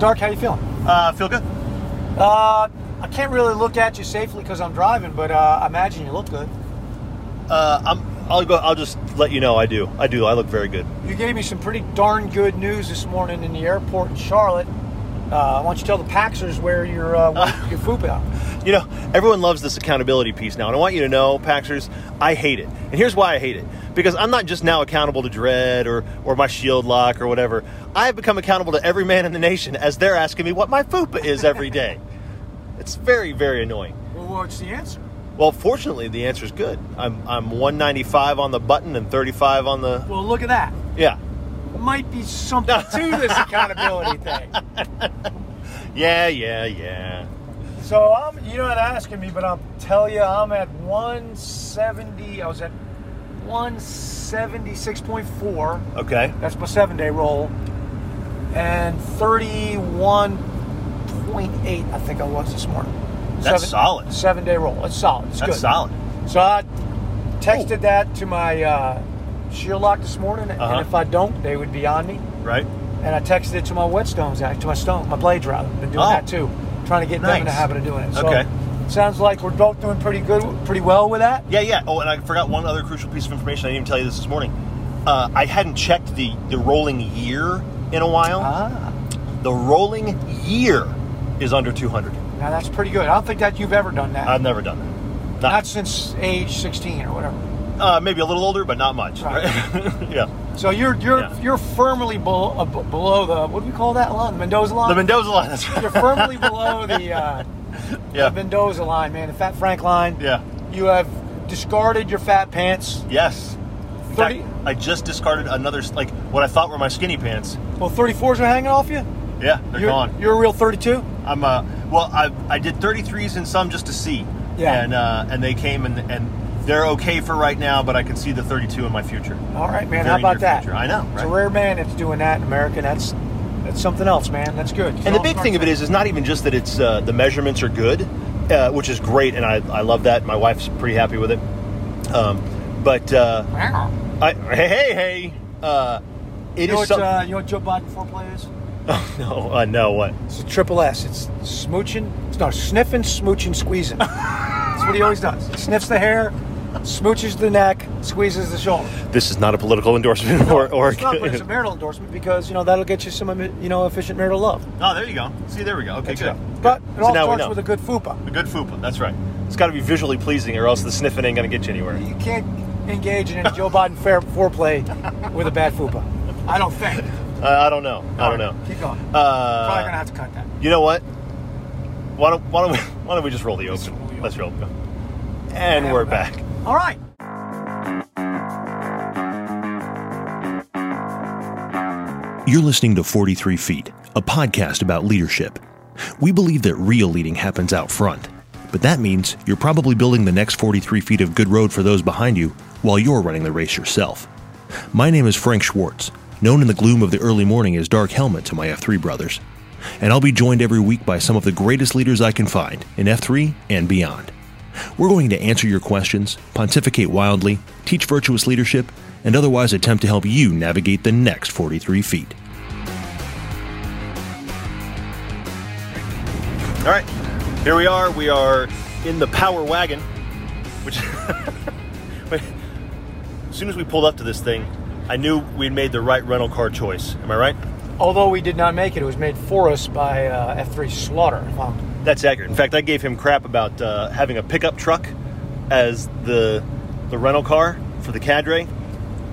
Dark, how you feeling? Feel good. I can't really look at you safely because I'm driving, but I imagine you look good. I'll just let you know I do. I look very good. You gave me some pretty darn good news this morning in the airport in Charlotte. Why don't you tell the Paxers where your food out? You know, everyone loves this accountability piece now, and I want you to know, Paxers, I hate it. And here's why I hate it. Because I'm not just now accountable to Dread or my shield lock or whatever. I have become accountable to every man in the nation as they're asking me what my FUPA is every day. It's very, very annoying. Well, what's the answer? Well, fortunately, the answer is good. I'm 195 on the button and 35 on the... Well, look at that. Yeah. Might be something to this accountability thing. Yeah. So you're not asking me, but I'll tell you, I'm at 170. I was at 176.4. Okay. That's my 7-day roll. And 31.8, I think I was this morning. That's solid. 7-day roll. It's solid. It's good. That's solid. So I texted that to my... shield lock this morning, and if I don't, they would be on me. Right. And I texted it to my my blades rather. Been doing that too, trying to get them in the habit of doing it. So okay. Sounds like we're both doing pretty well with that. Yeah. Oh, and I forgot one other crucial piece of information. I didn't even tell you this morning. I hadn't checked the rolling year in a while. The rolling year is under 200. Now that's pretty good. I don't think that you've ever done that. I've never done that. Not since age 16 or whatever. Maybe a little older, but not much. Right. Yeah. So you're firmly below the, what do we call that line? The Mendoza line. The Mendoza line. That's right. You're firmly below the Mendoza line, man. The Fat Frank line. Yeah. You have discarded your fat pants. Yes. In fact, I just discarded another, like what I thought were my skinny pants. Well, 34s are hanging off you. Yeah, they're gone. You're a real 32. I'm I did 33s and some just to see. Yeah. And they came and. They're okay for right now, but I can see the 32 in my future. All right, man. How about that? Future. I know. Right? It's a rare man that's doing that in America. That's something else, man. That's good. And the big thing of it is not even just that it's the measurements are good, which is great, and I love that. My wife's pretty happy with it. Wow. Hey. You know what Joe Biden for play is? Oh, no. No, what? It's a triple S. It's sniffing, smooching, squeezing. That's what he always does. He sniffs the hair, smooches the neck, squeezes the shoulder. This is not a political endorsement, but it's a marital endorsement because that'll get you some efficient marital love. Oh, there you go. See, there we go. Okay, good. But it all starts with a good FUPA. A good FUPA. That's right. It's got to be visually pleasing, or else the sniffing ain't going to get you anywhere. You can't engage in a Joe Biden fair foreplay with a bad FUPA. I don't think. I don't know. I don't know. Keep going. Probably going to have to cut that. You know what? Why don't we just roll the open? Let's roll. And we're back. All right. You're listening to 43 Feet, a podcast about leadership. We believe that real leading happens out front, but that means you're probably building the next 43 feet of good road for those behind you while you're running the race yourself. My name is Frank Schwartz, known in the gloom of the early morning as Dark Helmet to my F3 brothers. And I'll be joined every week by some of the greatest leaders I can find in F3 and beyond. We're going to answer your questions, pontificate wildly, teach virtuous leadership, and otherwise attempt to help you navigate the next 43 feet. All right, here we are. We are in the Power Wagon, which as soon as we pulled up to this thing, I knew we'd made the right rental car choice. Am I right? Although we did not make it, it was made for us by F3 Slaughter. Wow. That's accurate. In fact, I gave him crap about having a pickup truck as the rental car for the cadre,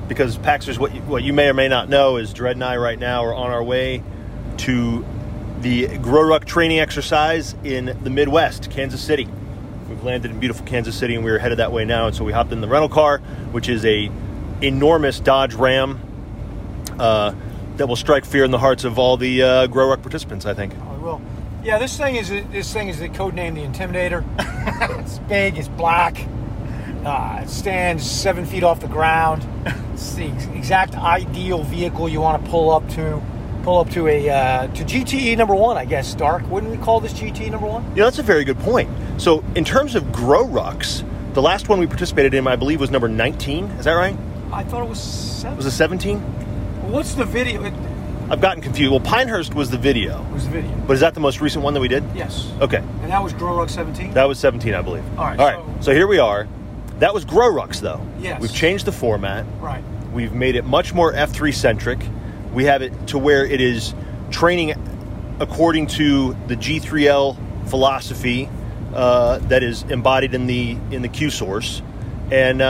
because Paxers, what you may or may not know is Dred and I right now are on our way to the GrowRuck training exercise in the Midwest, Kansas City. We've landed in beautiful Kansas City and we were headed that way now, and so we hopped in the rental car, which is a enormous Dodge Ram that will strike fear in the hearts of all the GrowRuck participants, I think. Oh, it will. Yeah, this thing is the code name, the Intimidator. It's big, it's black. It stands 7 feet off the ground. It's the exact ideal vehicle you want to pull up to a to GTE number one, I guess. Stark, wouldn't we call this GTE number one? Yeah, that's a very good point. So in terms of GrowRucks, the last one we participated in, I believe, was number 19. Is that right? I thought it was 7. Was it 17? What's the video? I've gotten confused. Well, Pinehurst was the video. It was the video. But is that the most recent one that we did? Yes. Okay. And that was GrowRuck 17? That was 17, I believe. All right. All right. So here we are. That was GrowRucks, though. Yes. We've changed the format. Right. We've made it much more F3-centric. We have it to where it is training according to the G3L philosophy that is embodied in the Q source, and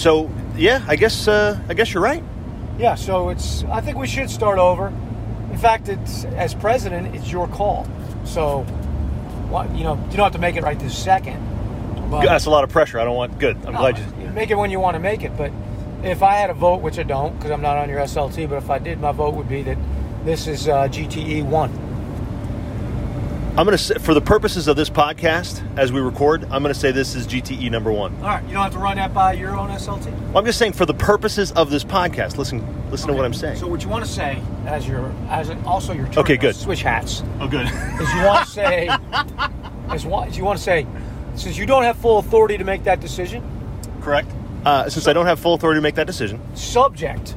so yeah, I guess you're right. Yeah, so it's. I think we should start over. In fact, it's as president, it's your call. So, you don't have to make it right this second. But that's a lot of pressure. I don't want. Good. I'm glad you make it when you want to make it, but. If I had a vote, which I don't, because I'm not on your SLT, but if I did, my vote would be that this is GTE 1. I'm going to say, for the purposes of this podcast, as we record, I'm going to say this is GTE number 1. All right. You don't have to run that by your own SLT? Well, I'm just saying for the purposes of this podcast, listen okay. to what I'm saying. So what you want to say as your turn, okay, good. Switch hats. Oh, good. Is you want to say, since you don't have full authority to make that decision. Correct. Since I don't have full authority to make that decision. Subject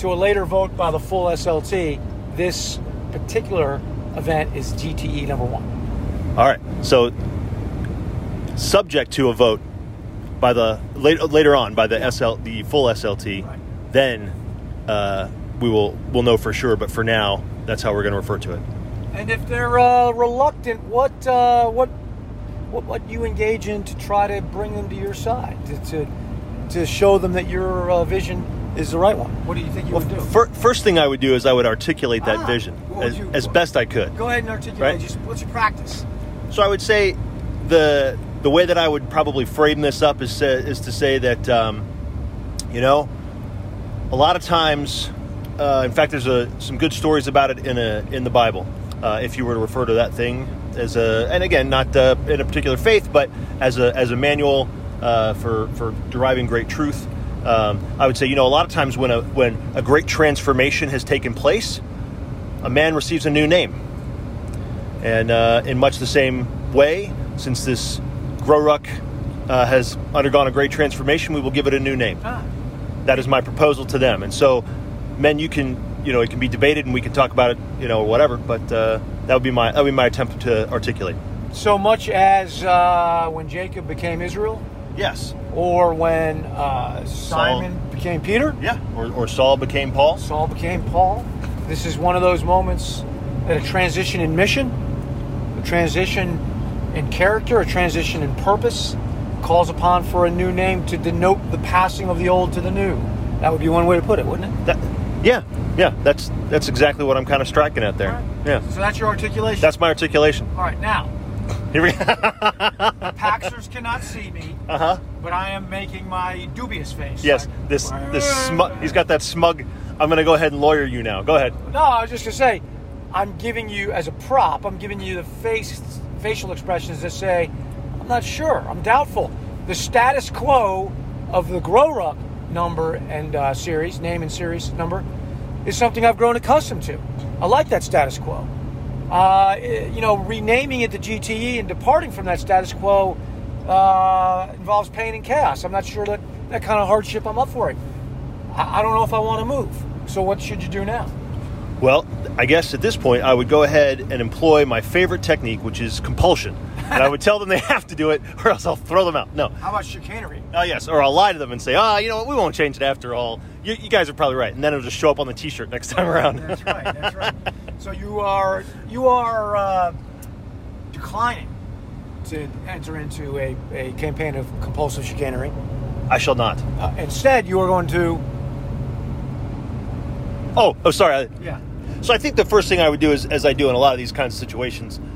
to a later vote by the full SLT, this particular event is GTE number 1. All right. So subject to a vote by the later on by the the full SLT, right. Then we'll know for sure. But for now, that's how we're going to refer to it. And if they're reluctant, what you engage in to try to bring them to your side to show them that your vision is the right one? What do you think you would do? First thing I would do is I would articulate that vision as best I could. Go ahead and articulate. Right? Just, what's your practice? So I would say the way that I would probably frame this up is to say that, a lot of times, in fact, there's some good stories about it in the Bible. If you were to refer to that thing as and again, not in a particular faith, but as a manual, for deriving great truth, I would say, a lot of times when a great transformation has taken place, a man receives a new name. And in much the same way, since this GrowRuck has undergone a great transformation, we will give it a new name. That is my proposal to them. And so, men, you can, it can be debated and we can talk about it, whatever. But that would be my attempt to articulate. So much as when Jacob became Israel? Yes. Or when Simon became Peter? Yeah. Or Saul became Paul? Saul became Paul. This is one of those moments that a transition in mission, a transition in character, a transition in purpose, calls upon for a new name to denote the passing of the old to the new. That would be one way to put it, wouldn't it? Yeah, that's exactly what I'm kind of striking at there. Right. Yeah. So that's your articulation? That's my articulation. All right, now. Here we go. The Paxers cannot see me, but I am making my dubious face. Yes, like, he's got that smug, I'm going to go ahead and lawyer you now. Go ahead. No, I was just going to say, I'm giving you, as a prop, I'm giving you the facial expressions that say, I'm not sure, I'm doubtful. The status quo of the GrowRuck number and series, name and series number, is something I've grown accustomed to. I like that status quo. Renaming it to GTE and departing from that status quo involves pain and chaos. I'm not sure that kind of hardship I'm up for. I don't know if I want to move. So what should you do now? Well, I guess at this point I would go ahead and employ my favorite technique, which is compulsion. and I would tell them they have to do it or else I'll throw them out. No. How about chicanery? Oh, yes. Or I'll lie to them and say, ah, you know what? We won't change it after all. You guys are probably right. And then it'll just show up on the t-shirt next time around. That's right. That's right. So you are declining to enter into a campaign of compulsive chicanery. I shall not. Instead, you are going to... Oh, sorry. Yeah. So I think the first thing I would do is, as I do in a lot of these kinds of situations, in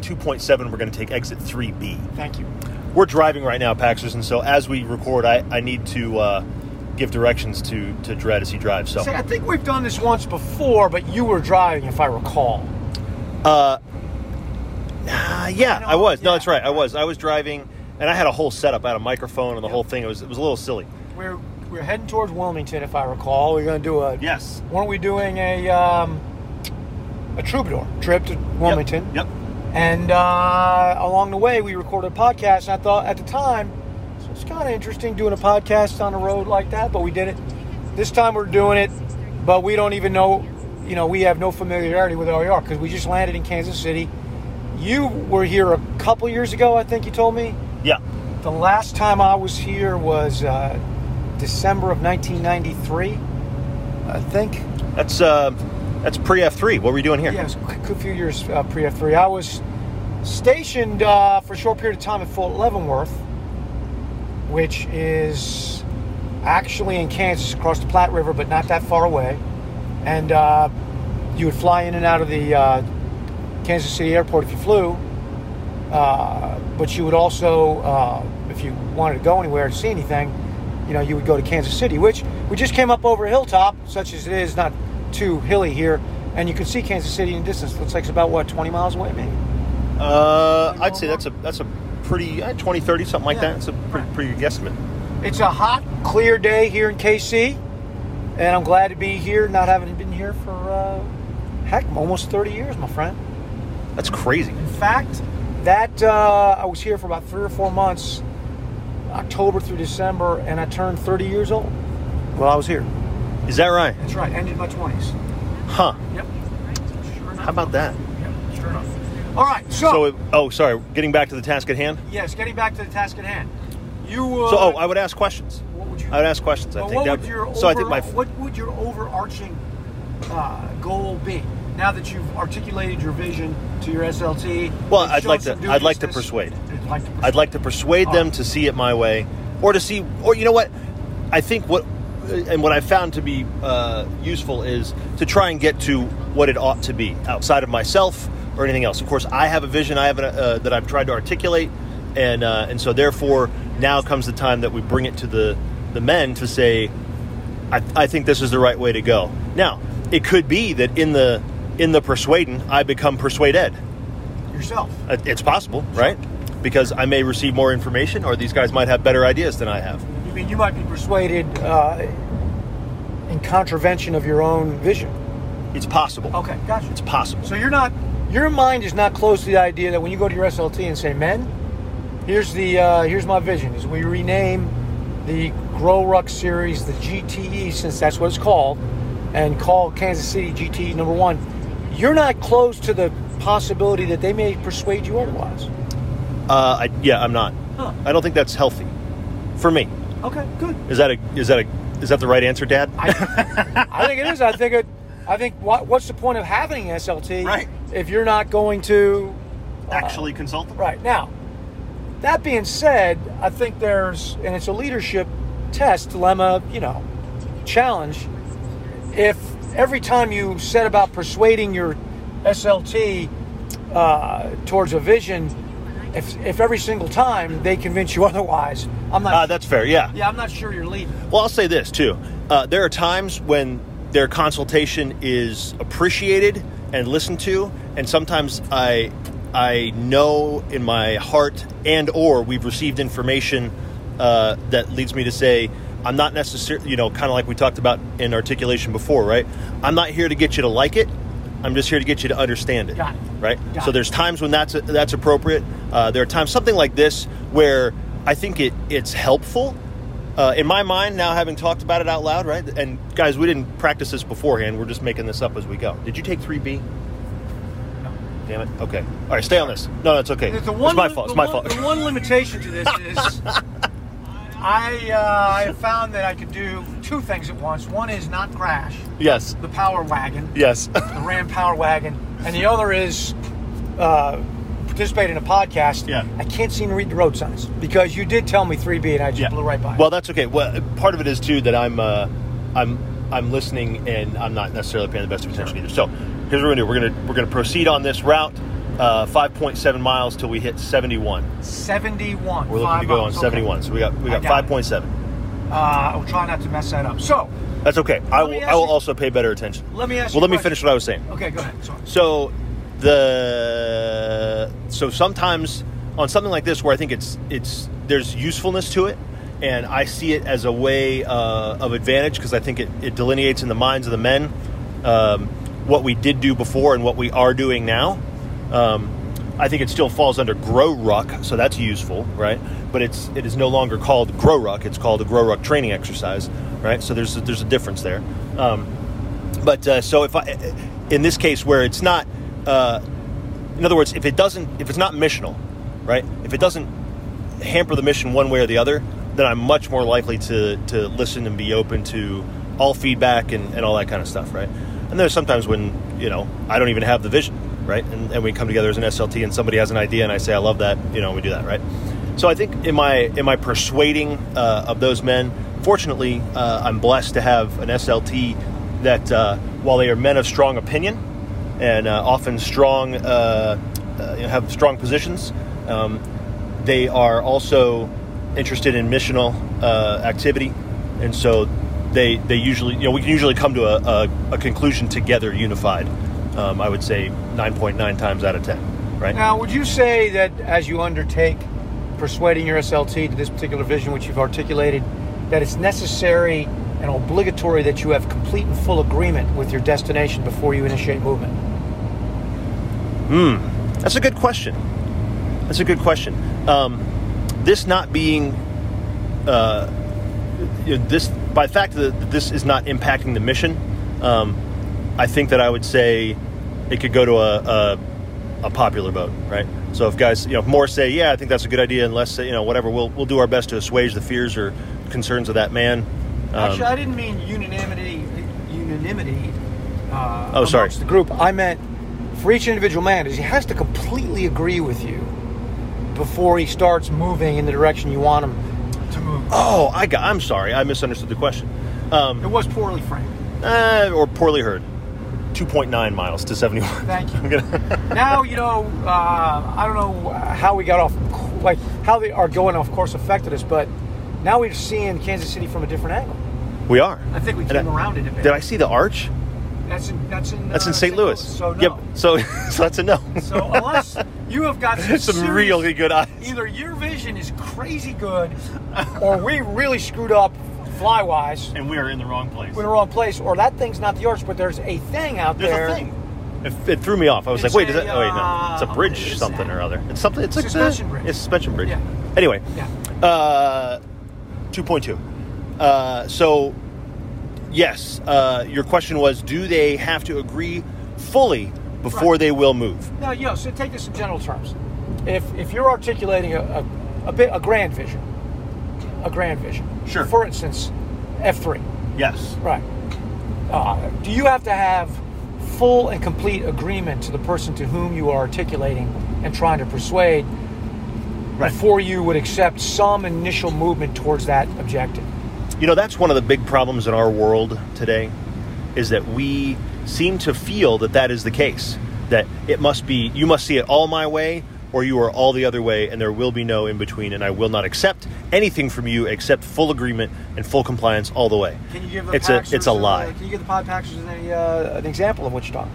2.7, we're going to take exit 3B. Thank you. We're driving right now, Paxers, and so as we record, I need to give directions to Dredd as he drives. So. See, I think we've done this once before, but you were driving, if I recall. Yeah, I was. Yeah. No, that's right. I was driving, and I had a whole setup. I had a microphone and the whole thing. It was a little silly. We're heading towards Wilmington, if I recall. We're going to do a... Yes. Weren't we doing a troubadour trip to Wilmington? Yep. And along the way, we recorded a podcast. And I thought at the time, so it's kind of interesting doing a podcast on the road like that, but we did it. This time we're doing it, but we don't even know, you know, we have no familiarity with OER because we just landed in Kansas City. You were here a couple years ago, I think you told me. Yeah. The last time I was here was... December of 1993, I think. That's pre-F3. What were you doing here? Yeah, it was a few years pre-F3. I was stationed for a short period of time at Fort Leavenworth, which is actually in Kansas across the Platte River, but not that far away. And you would fly in and out of the Kansas City airport if you flew, but you would also, if you wanted to go anywhere to see anything, you know, you would go to Kansas City, which we just came up over a hilltop, such as it is, not too hilly here, and you can see Kansas City in the distance. Looks like it's about, what, 20 miles away, maybe? I'd say that's a pretty, 20, 30, something like that. It's a pretty good guesstimate. It's a hot, clear day here in KC, and I'm glad to be here, not having been here for, heck, almost 30 years, my friend. That's crazy. In fact, that I was here for about 3 or 4 months, October through December, and I turned 30 years old while I was here. Is that right? That's right. Ended my 20s. Huh. Yep. Sure enough. How about that? Yep. Sure enough. All right. So, sorry. Getting back to the task at hand? Yes, getting back to the task at hand. You would... So, I would ask questions. What would you... I would ask questions. Well, I think what would your overarching goal be? Now that you've articulated your vision to your SLT, well, I'd like to persuade them to see it my way, or you know what? I think what I found to be useful is to try and get to what it ought to be outside of myself or anything else. Of course, I have a vision that I've tried to articulate, and so therefore now comes the time that we bring it to the men to say, I think this is the right way to go. Now, it could be that in the persuading, I become persuaded. Yourself. It's possible, right? Because I may receive more information, or these guys might have better ideas than I have. You mean you might be persuaded in contravention of your own vision? It's possible. Okay, gotcha. It's possible. So your mind is not closed to the idea that when you go to your SLT and say, men, here's my vision, is we rename the GrowRuck series the GTE, since that's what it's called, and call Kansas City GTE number one. You're not close to the possibility that they may persuade you otherwise. I'm not. Huh. I don't think that's healthy for me. Okay, good. Is that the right answer, Dad? I think it is. I think what's the point of having an SLT if you're not going to actually consult them? Right. Now, that being said, I think it's a leadership test, dilemma, challenge. If every time you set about persuading your SLT towards a vision, if every single time they convince you otherwise, I'm not... that's fair, yeah. Yeah, I'm not sure you're leading. Well, I'll say this, too. There are times when their consultation is appreciated and listened to, and sometimes I know in my heart and or we've received information that leads me to say, I'm not necessarily, kind of like we talked about in articulation before, right? I'm not here to get you to like it. I'm just here to get you to understand it. Got it. Right? Got so there's times when that's appropriate. There are times, something like this, where I think it's helpful. In my mind, now having talked about it out loud, right? And guys, we didn't practice this beforehand. We're just making this up as we go. Did you take 3B? No. Damn it. Okay. All right, stay on this. No, it's okay. It's my fault. The one limitation to this is I found that I could do two things at once. One is not crash. Yes. The power wagon. Yes. The Ram power wagon. And the other is participate in a podcast. Yeah. I can't seem to read the road signs because you did tell me 3B and I just blew right by. Well, that's okay. Well, part of it is too that I'm listening and I'm not necessarily paying the best of attention either. So here's what we're gonna do. We're gonna proceed on this route, 5.7 miles till we hit 71. 71. We're looking to go on 71. Okay. So we got 5.7. I'll try not to mess that up. So that's okay. I will also pay better attention. Let me ask. Well, let me finish what I was saying. Okay, go ahead. Sorry. So sometimes on something like this where I think there's usefulness to it. And I see it as a way of advantage because I think it delineates in the minds of the men what we did do before and what we are doing now. I think it still falls under GrowRuck, so that's useful, right? But it is no longer called GrowRuck. It's called a GrowRuck training exercise, right? So there's a difference there. So in this case where it's not, in other words, if it's not missional, right? If it doesn't hamper the mission one way or the other, then I'm much more likely to listen and be open to all feedback and all that kind of stuff, right? And there's sometimes when, I don't even have the vision, right? And we come together as an SLT and somebody has an idea and I say, I love that, we do that, right? So I think in my persuading of those men, fortunately, I'm blessed to have an SLT that while they are men of strong opinion and often strong, have strong positions, they are also interested in missional activity, and so they usually we can usually come to a conclusion together, unified. I would say 9.9 times out of 10, right? Now, would you say that as you undertake persuading your SLT to this particular vision, which you've articulated, that it's necessary and obligatory that you have complete and full agreement with your destination before you initiate movement? That's a good question. This not being, this by the fact that this is not impacting the mission, I think that I would say it could go to a popular vote, right? So if guys, more say, yeah, I think that's a good idea, and less say, whatever, we'll do our best to assuage the fears or concerns of that man. Actually, I didn't mean unanimity. Sorry, the group. I meant for each individual man is he has to completely agree with you before he starts moving in the direction you want him to move. Oh, I'm sorry. I misunderstood the question. It was poorly framed. Or poorly heard. 2.9 miles to 71. Thank you. Now, I don't know how we got off, like how they are going off course affected us, but now we're seeing Kansas City from a different angle. We are. I think we came around it a bit. Did I see the arch? That's in St. Louis. So no. Yep. So that's a no. So unless you have got some really good eyes, either your vision is crazy good, or we really screwed up fly-wise, and we are in the wrong place. We're in the wrong place, or that thing's not the arch, but there's a thing out there. There's a thing. It threw me off. I was like, wait, is that? Oh, wait, no, it's a bridge, something or other. It's something. It's a suspension bridge. It's a suspension bridge. Yeah. Anyway. Yeah. 2.2. So. Yes, your question was, do they have to agree fully before they will move? Now, so take this in general terms. If you're articulating a grand vision, sure. For instance, F3. Yes. Right. Do you have to have full and complete agreement to the person to whom you are articulating and trying to persuade before you would accept some initial movement towards that objective? That's one of the big problems in our world today is that we seem to feel that is the case, that it must be, you must see it all my way or you are all the other way and there will be no in between and I will not accept anything from you except full agreement and full compliance all the way. Can you give it's a lie. Can you give the podpackers an example of what you're talking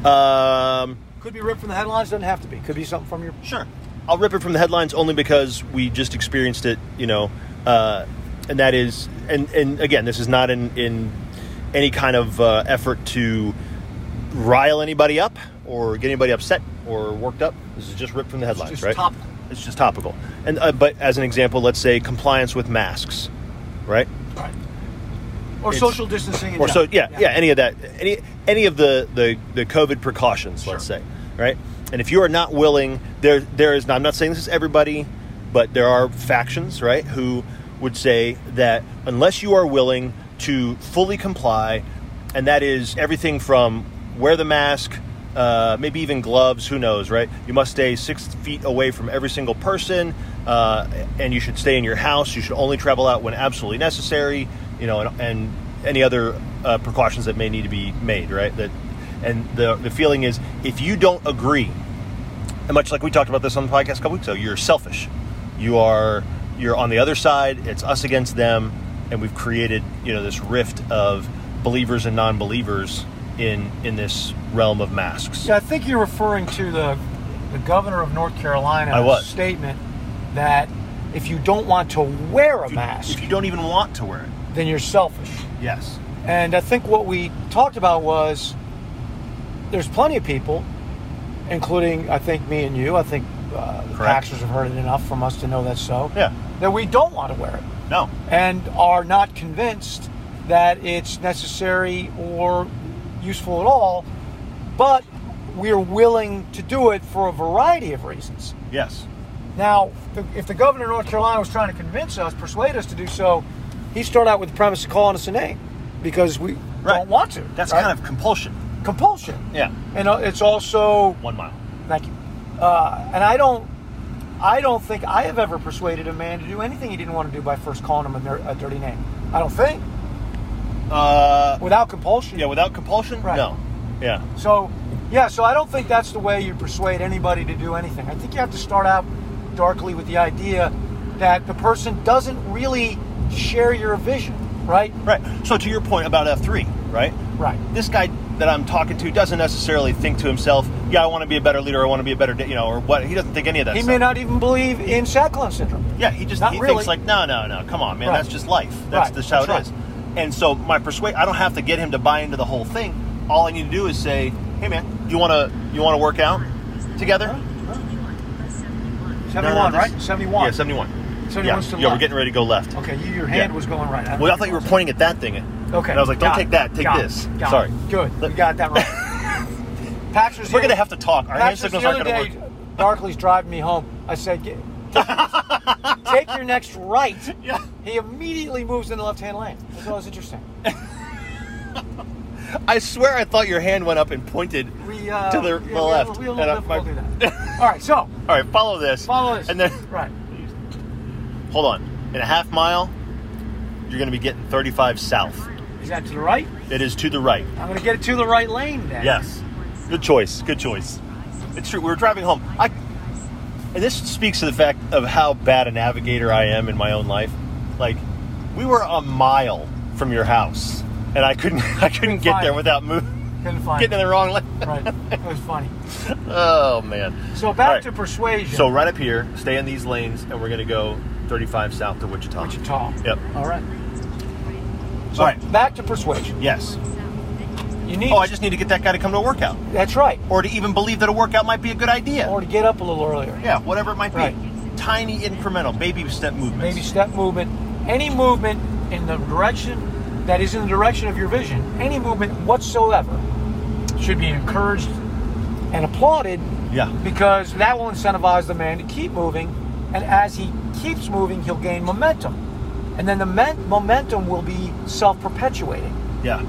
about? Could be ripped from the headlines, doesn't have to be. Could be something from your... Sure. I'll rip it from the headlines only because we just experienced it, and that is, and again, this is not in any kind of effort to rile anybody up or get anybody upset or worked up. This is just ripped from the headlines, right? It's just topical. And but as an example, let's say compliance with masks, right? Right. Or social distancing. Or so, any of that, any of the COVID precautions, let's say, right? And if you are not willing, there is, I'm not saying this is everybody, but there are factions, right, who would say that unless you are willing to fully comply, and that is everything from wear the mask, maybe even gloves, who knows, right? You must stay 6 feet away from every single person, and you should stay in your house. You should only travel out when absolutely necessary, you know, and any other precautions that may need to be made, right? And the feeling is, if you don't agree, and much like we talked about this on the podcast a couple weeks ago, you're selfish. You're on the other side. It's us against them, and we've created, you know, this rift of believers and non-believers in this realm of masks. Yeah, I think you're referring to the governor of North Carolina's statement that if you don't want to wear a mask, if you don't even want to wear it, then you're selfish. Yes. And I think what we talked about was, there's plenty of people, including, I think, me and you, I think the Paxers have heard it enough from us to know that's so, yeah, that we don't want to wear it. No. And are not convinced that it's necessary or useful at all, but we're willing to do it for a variety of reasons. Yes. Now, if the governor of North Carolina was trying to convince us, persuade us to do so, he'd start out with the premise of calling us a name because we don't want to. That's kind of compulsion. Compulsion. Yeah. And it's also 1 mile. Thank you. And I don't think I have ever persuaded a man to do anything he didn't want to do by first calling him a dirty name. I don't think. Without compulsion. Yeah, without compulsion. Right. No. Yeah. So I don't think that's the way you persuade anybody to do anything. I think you have to start out darkly with the idea that the person doesn't really share your vision. Right. Right. So to your point about F3, right? Right. This guy that I'm talking to doesn't necessarily think to himself, yeah, I want to be a better leader, I want to be a better, you know, or what. He doesn't think any of that stuff. He may not even believe in Shackleton syndrome. Yeah, he thinks like, no, come on, man, that's just life. That's just how it is. And so I don't have to get him to buy into the whole thing. All I need to do is say, hey, man, you want to work out together? 71, right? 71. Yeah, 71. 71's to the left. Yeah, we're getting ready to go left. Okay, your hand was going right. I thought you were pointing at that thing. Okay. And I was like, don't take that. Take this. Sorry. Good. We got that right. Paxter's We're going to have to talk. Our hand signals aren't going to work. Barkley's driving me home. I said, take your next right. Yeah. He immediately moves in the left-hand lane. That's always interesting. I swear I thought your hand went up and pointed to the left. We will do that. All right, so. All right, follow this. And then. Right. Hold on. In a half mile, you're going to be getting 35 south. Is that to the right? It is to the right. I'm going to get it to the right lane then. Yes. Good choice. It's true. We were driving home. And this speaks to the fact of how bad a navigator I am in my own life. Like, we were a mile from your house, and I couldn't get there without getting in the wrong lane. Right. It was funny. Oh, man. So back to persuasion. So right up here, stay in these lanes, and we're going to go 35 south to Wichita. Yep. All right. So back to persuasion. Yes. You need I just need to get that guy to come to a workout. That's right. Or to even believe that a workout might be a good idea. Or to get up a little earlier. Yeah, whatever it might be. Tiny incremental, baby step movement. Any movement in the direction that is in the direction of your vision, any movement whatsoever should be encouraged and applauded. Yeah. Because that will incentivize the man to keep moving. And as he keeps moving, he'll gain momentum. And then the momentum will be self-perpetuating. Yeah.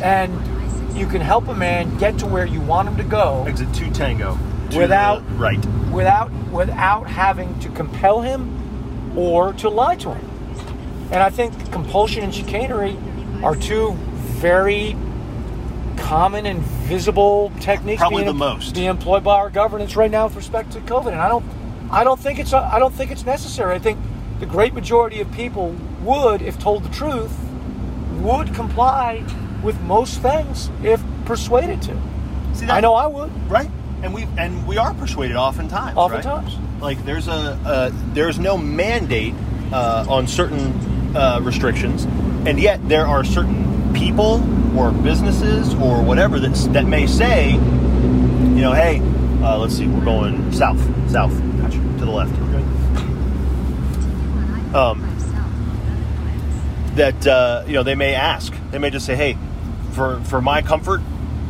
And you can help a man get to where you want him to go. Exit two tango. Without having to compel him or to lie to him. And I think compulsion and chicanery are two very common and visible techniques. Probably the most being employed by our governance right now with respect to COVID. And I don't think it's necessary. I think the great majority of people would, if told the truth, would comply with most things if persuaded to. See, I know I would. Right. And we are persuaded oftentimes. Right? Like there's no mandate on certain restrictions, and yet there are certain people or businesses or whatever that may say, you know, hey, let's see, we're going south, gotcha, to the left. Okay. That you know, they may ask. They may just say, hey, for my comfort,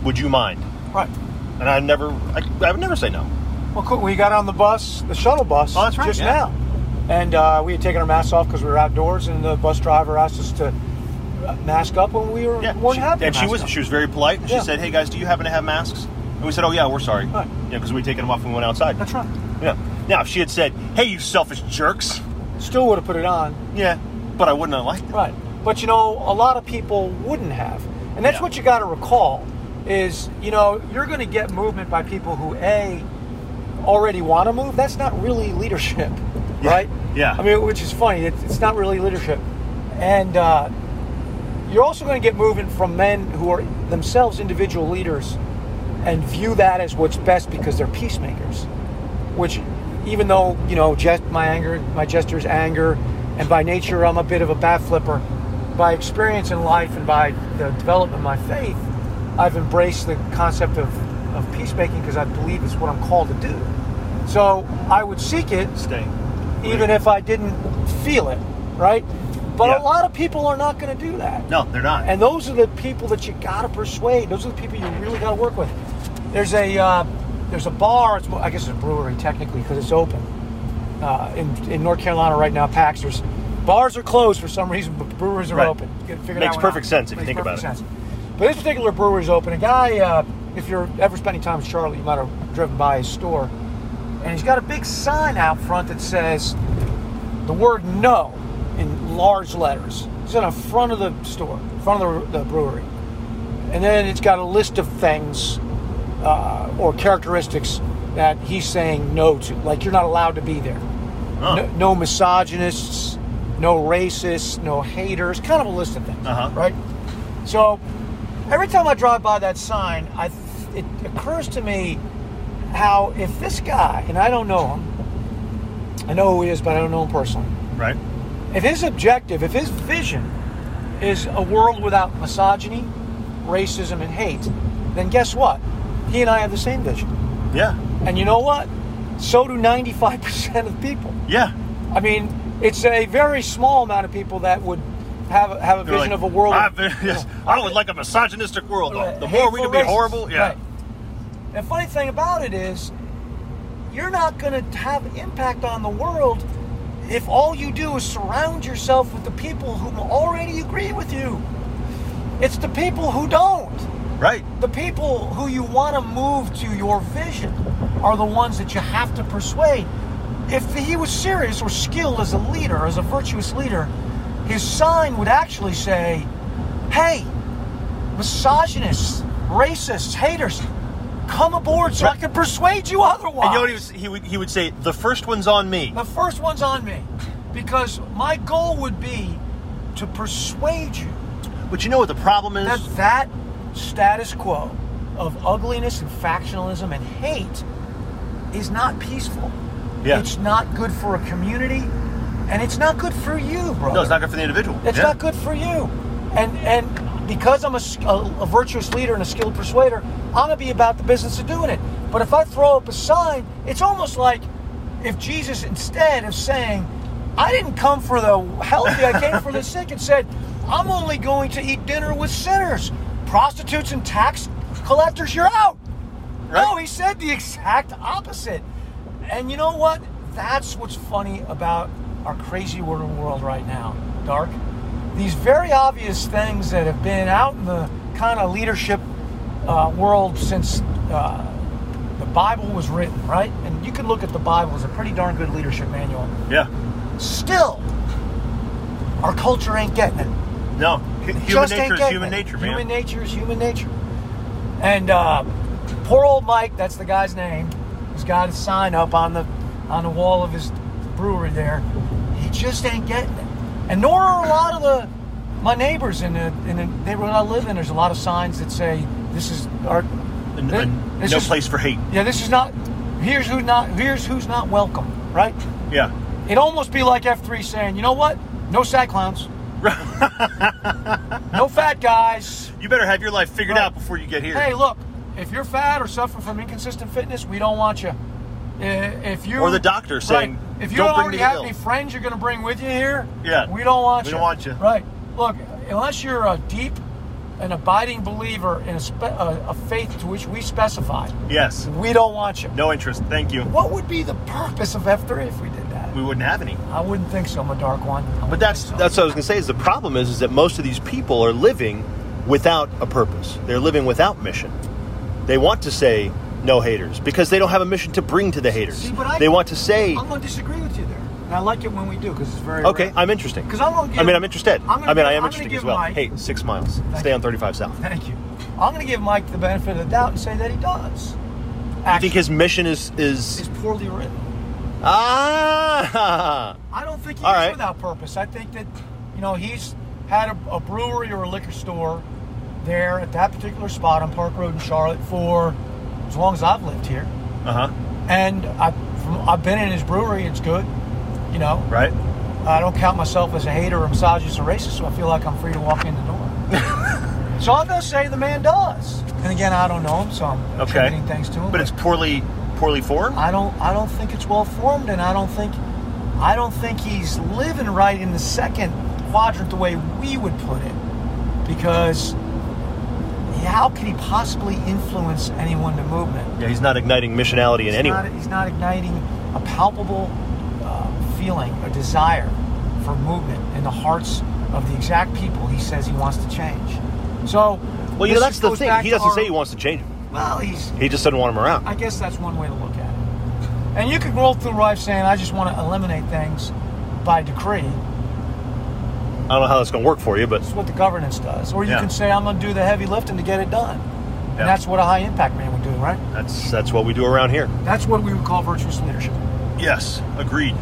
would you mind? Right. And I would never say no. Well, cool. We got on the bus, the shuttle bus, oh, that's right, just now. And we had taken our masks off because we were outdoors, and the bus driver asked us to mask up when we were happy. And she was very polite. And she said, "Hey guys, do you happen to have masks?" And we said, "Oh yeah, we're sorry." Right. Yeah, because we'd taken them off when we went outside. That's right. Yeah. Now, if she had said, "Hey, you selfish jerks," still would have put it on. Yeah, but I wouldn't have liked it. Right. But you know, a lot of people wouldn't have, and that's what you got to recall is, you know, you're going to get movement by people who already want to move. That's not really leadership. Right? Yeah. I mean, which is funny. It's not really leadership. And you're also going to get movement from men who are themselves individual leaders and view that as what's best because they're peacemakers, which even though, you know, my gesture is anger, and by nature I'm a bit of a bat flipper, by experience in life and by the development of my faith, I've embraced the concept of peacemaking because I believe it's what I'm called to do. So I would seek it. Even if I didn't feel it, right? But a lot of people are not going to do that. No, they're not. And those are the people that you got to persuade. Those are the people you really got to work with. There's a bar. It's, I guess it's a brewery technically because it's open in North Carolina right now. Paxter's bars are closed for some reason, but breweries are open. You can figure it out. Makes perfect sense if you think about it. But this particular brewery's open. A guy, if you're ever spending time in Charlotte, you might have driven by his store. And he's got a big sign out front that says the word "no" in large letters. It's in the front of the store, in front of the brewery. And then it's got a list of things or characteristics that he's saying no to. Like, you're not allowed to be there. Oh. No misogynists, no racists, no haters. Kind of a list of things, right? So every time I drive by that sign, it occurs to me how if this guy, and I don't know him, I know who he is, but I don't know him personally. Right. If his objective, if his vision is a world without misogyny, racism, and hate, then guess what? He and I have the same vision. Yeah. And you know what? So do 95% of people. Yeah. I mean, it's a very small amount of people that would have a vision of a world. I would like a misogynistic world. The more we can be horrible, Right. And funny thing about it is, you're not going to have impact on the world if all you do is surround yourself with the people who already agree with you. It's the people who don't. Right. The people who you want to move to your vision are the ones that you have to persuade. If he was serious or skilled as a leader, as a virtuous leader, his sign would actually say, "Hey, misogynists, racists, haters, come aboard so I can persuade you otherwise." And you know what he would say? "The first one's on me. The first one's on me." Because my goal would be to persuade you. But you know what the problem is? That status quo of ugliness and factionalism and hate is not peaceful. Yeah. It's not good for a community. And it's not good for you, bro. No, it's not good for the individual. It's not good for you. And because I'm a virtuous leader and a skilled persuader, I'm going to be about the business of doing it. But if I throw up a sign, it's almost like if Jesus, instead of saying, "I didn't come for the healthy, I came for the sick," and said, "I'm only going to eat dinner with sinners, prostitutes and tax collectors, you're out." Right? No, he said the exact opposite. And you know what? That's what's funny about our crazy world right now, Dark. These very obvious things that have been out in the kind of leadership world since the Bible was written, right? And you can look at the Bible as a pretty darn good leadership manual. Yeah. Still, our culture ain't getting it. No. Human nature is human nature, man. Human nature is human nature. And poor old Mike, that's the guy's name, who's got a sign up on the wall of his brewery there. He just ain't getting it. And nor are a lot of my neighbors in the neighborhood I live in. There's a lot of signs that say, "This is no place for hate." Yeah, this is not. Here's who's not welcome. Right? Yeah. It'd almost be like F3 saying, "You know what? No sad clowns. No fat guys. You better have your life figured out before you get here. Hey, look, if you're fat or suffering from inconsistent fitness, we don't want you. If you or the doctor saying." Right, if you don't already have any friends you're going to bring with you here, we don't want you. Right. Look, unless you're a deep an abiding believer in a faith to which we specify. Yes. We don't want you. No interest. Thank you. What would be the purpose of F3 if we did that? We wouldn't have any. I wouldn't think so. I'm a dark one. But that's what I was going to say, is the problem is that most of these people are living without a purpose. They're living without mission. They want to say no haters because they don't have a mission to bring to the haters. See, they want to say... I'm going to disagree with you there. And I like it when we do, because it's very rare. I'm interesting. I'm interested. I am interesting as well. Mike, hey, 6 miles. Stay on 35 South. Thank you. I'm going to give Mike the benefit of the doubt and say that he does. I think his mission is poorly written. I don't think he is without purpose. I think that, he's had a brewery or a liquor store there at that particular spot on Park Road in Charlotte for as long as I've lived here. And I've been in his brewery. It's good. Right. I don't count myself as a hater or misogynist or racist, so I feel like I'm free to walk in the door. So I'll go say the man does. And again, I don't know him, so I'm attributing things to him. But it's poorly formed? I don't think it's well formed, and I don't think he's living right in the second quadrant the way we would put it. Because how could he possibly influence anyone to movement? Yeah, he's not igniting missionality in anyone. He's not igniting a palpable feeling, a desire for movement in the hearts of the exact people he says he wants to change. So, that's the thing. He doesn't say he wants to change them. Well, he just doesn't want them around. I guess that's one way to look at it. And you could roll through life saying, I just want to eliminate things by decree. I don't know how that's going to work for you, but it's what the governance does. Or you can say, I'm going to do the heavy lifting to get it done. And that's what a high impact man would do, right? That's what we do around here. That's what we would call virtuous leadership. Yes, agreed.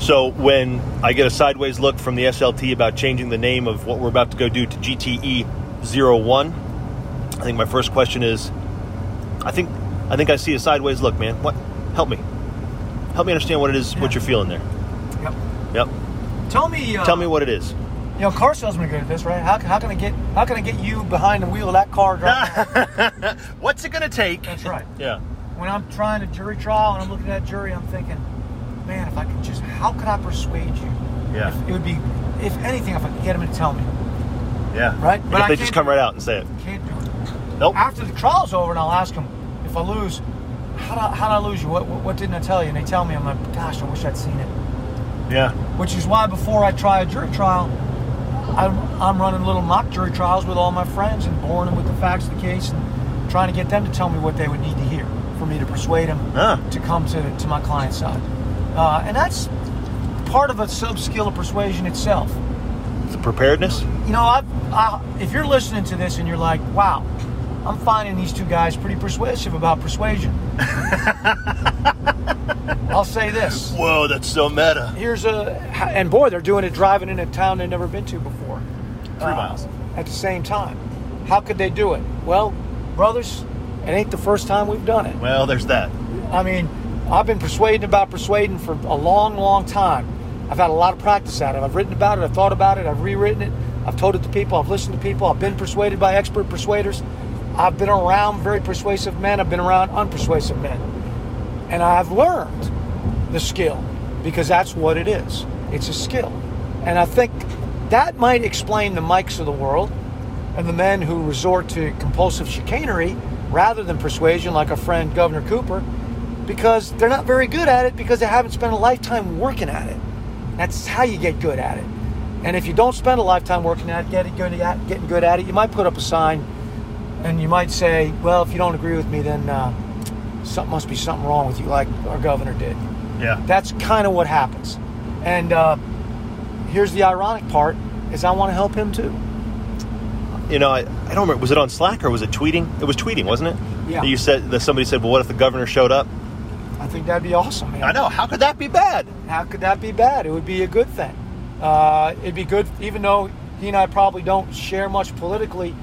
So when I get a sideways look from the SLT about changing the name of what we're about to go do to GTE 01, I think my first question is, I think I see a sideways look, man. What? Help me understand what it is, what you're feeling there. Yep. Tell me what it is. Car salesmen are good at this, right? How can I get you behind the wheel of that car driving? What's it gonna take? That's right. Yeah. When I'm trying a jury trial and I'm looking at that jury, I'm thinking, man, how could I persuade you? Yeah. If I could get them to tell me. Yeah. Right? But if they just come right out and say it. Can't do it. Nope. After the trial's over, and I'll ask them, if I lose, how did I lose you? What didn't I tell you? And they tell me, I'm like, gosh, I wish I'd seen it. Yeah. Which is why before I try a jury trial, I'm running little mock jury trials with all my friends and boring them with the facts of the case and trying to get them to tell me what they would need to hear for me to persuade them to come to my client's side. And that's part of a sub-skill of persuasion itself. The preparedness? If you're listening to this and you're like, wow, I'm finding these two guys pretty persuasive about persuasion. I'll say this. Whoa, that's so meta. And boy, they're doing it driving in a town they've never been to before. 3 miles. At the same time. How could they do it? Well, brothers, it ain't the first time we've done it. Well, there's that. I've been persuading for a long, long time. I've had a lot of practice at it. I've written about it. I've thought about it. I've rewritten it. I've told it to people. I've listened to people. I've been persuaded by expert persuaders. I've been around very persuasive men. I've been around unpersuasive men. And I've learned the skill because that's what it is. It's a skill. And I think that might explain the Mikes of the world and the men who resort to compulsive chicanery rather than persuasion, like our friend Governor Cooper, because they're not very good at it because they haven't spent a lifetime working at it. That's how you get good at it. And if you don't spend a lifetime working at it, getting good at it, you might put up a sign and you might say, well, if you don't agree with me, then something must be something wrong with you, like our governor did. Yeah. That's kind of what happens. And here's the ironic part, is I want to help him too. I don't remember, was it on Slack or was it tweeting? It was tweeting, wasn't it? Yeah. Somebody said, well, what if the governor showed up? I think that'd be awesome, man. I know. How could that be bad? How could that be bad? It would be a good thing. It'd be good, even though he and I probably don't share much politically.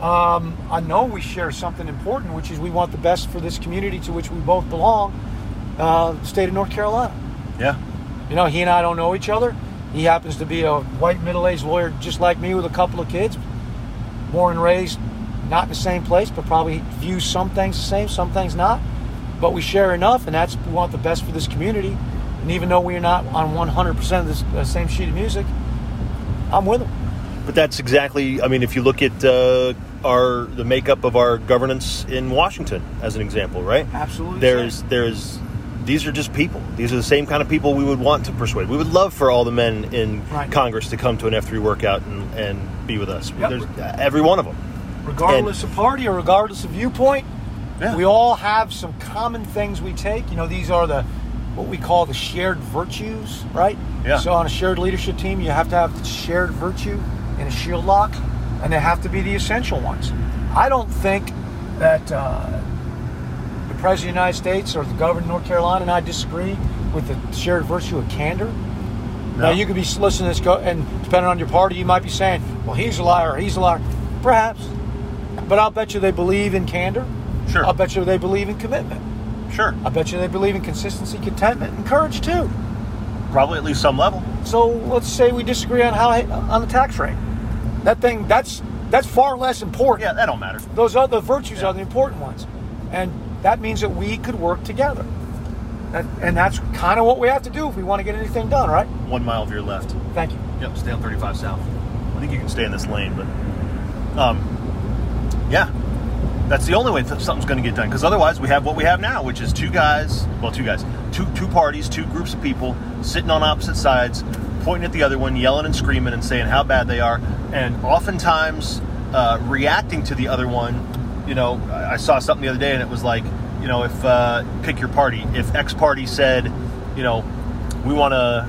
I know we share something important, which is we want the best for this community to which we both belong, the state of North Carolina. Yeah. He and I don't know each other. He happens to be a white middle-aged lawyer just like me with a couple of kids, born and raised not in the same place, but probably views some things the same, some things not. But we share enough, and we want the best for this community. And even though we're not on 100% of the same sheet of music, I'm with him. But that's exactly, I mean, if you look at the makeup of our governance in Washington, as an example, right? Absolutely. These are just people. These are the same kind of people we would want to persuade. We would love for all the men in Congress to come to an F3 workout and be with us. Yep. There's every one of them. Regardless of party or regardless of viewpoint, we all have some common things we take. You know, these are what we call the shared virtues, right? Yeah. So on a shared leadership team, you have to have the shared virtue and a shield lock, and they have to be the essential ones. I don't think that... President of the United States or the governor of North Carolina and I disagree with the shared virtue of candor. No. Now, you could be listening to this, and depending on your party, you might be saying, well, he's a liar, he's a liar. Perhaps. But I'll bet you they believe in candor. Sure. I'll bet you they believe in commitment. Sure. I bet you they believe in consistency, contentment, and courage, too. Probably at least some level. So let's say we disagree on on the tax rate. That thing, that's far less important. Yeah, that don't matter. Those other virtues are the important ones. And that means that we could work together. And that's kind of what we have to do if we want to get anything done, right? 1 mile of your left. Thank you. Yep, stay on 35 south. I think you can stay in this lane, but... yeah, that's the only way that something's going to get done. Because otherwise we have what we have now, which is two parties, two groups of people sitting on opposite sides, pointing at the other one, yelling and screaming and saying how bad they are, and oftentimes reacting to the other one. You know, I saw something the other day and it was like, you know, if, pick your party. If X party said, you know, we want to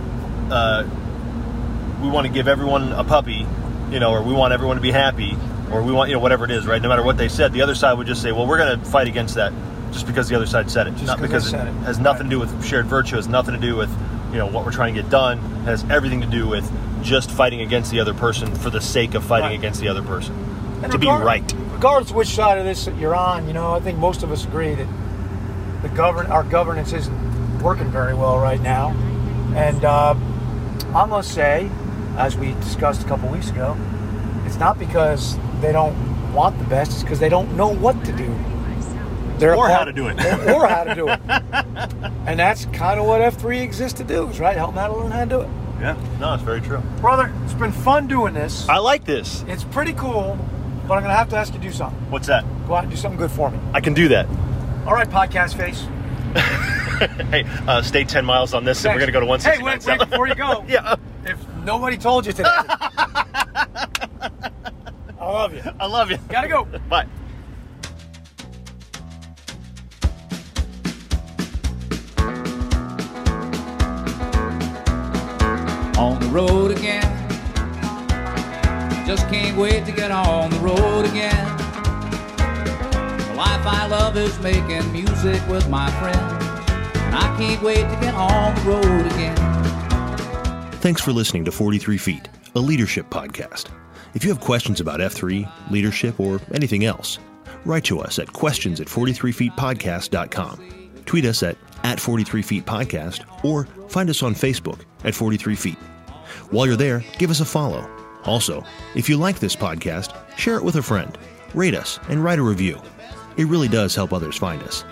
give everyone a puppy, you know, or we want everyone to be happy, or we want, you know, whatever it is, right? No matter what they said, the other side would just say, well, we're going to fight against that just because the other side said it. Just not because it has nothing to do with shared virtue, has nothing to do with, you know, what we're trying to get done, has everything to do with just fighting against the other person for the sake of fighting against the other person. And to be right. Regardless of which side of this that you're on, you know, I think most of us agree that our governance isn't working very well right now. And I'm going to say, as we discussed a couple weeks ago, it's not because they don't want the best, it's because they don't know what to do. How to do it. Or how to do it. And that's kind of what F3 exists to do, is help them out to learn how to do it. Yeah, no, it's very true. Brother, it's been fun doing this. I like this. It's pretty cool. But I'm going to have to ask you to do something. What's that? Go out and do something good for me. I can do that. All right, podcast face. Hey, stay 10 miles on this, and we're going to go to 169. Hey, wait, before you go. Yeah. If nobody told you today. I love you. I love you. Got to go. Bye. On the road again. Just can't wait to get on the road again. The life I love is making music with my friends, and I can't wait to get on the road again. Thanks for listening to 43 Feet, a leadership podcast. If you have questions about F3, leadership, or anything else, write to us at questions@43feetpodcast.com. Tweet us at 43 Feet Podcast, or find us on Facebook at 43 Feet. While you're there, give us a follow. Also, if you like this podcast, share it with a friend, rate us, and write a review. It really does help others find us.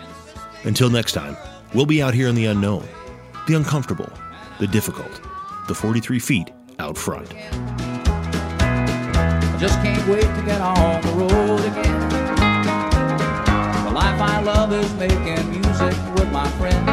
Until next time, we'll be out here in the unknown, the uncomfortable, the difficult, the 43 feet out front. I just can't wait to get on the road again. The life I love is making music with my friends.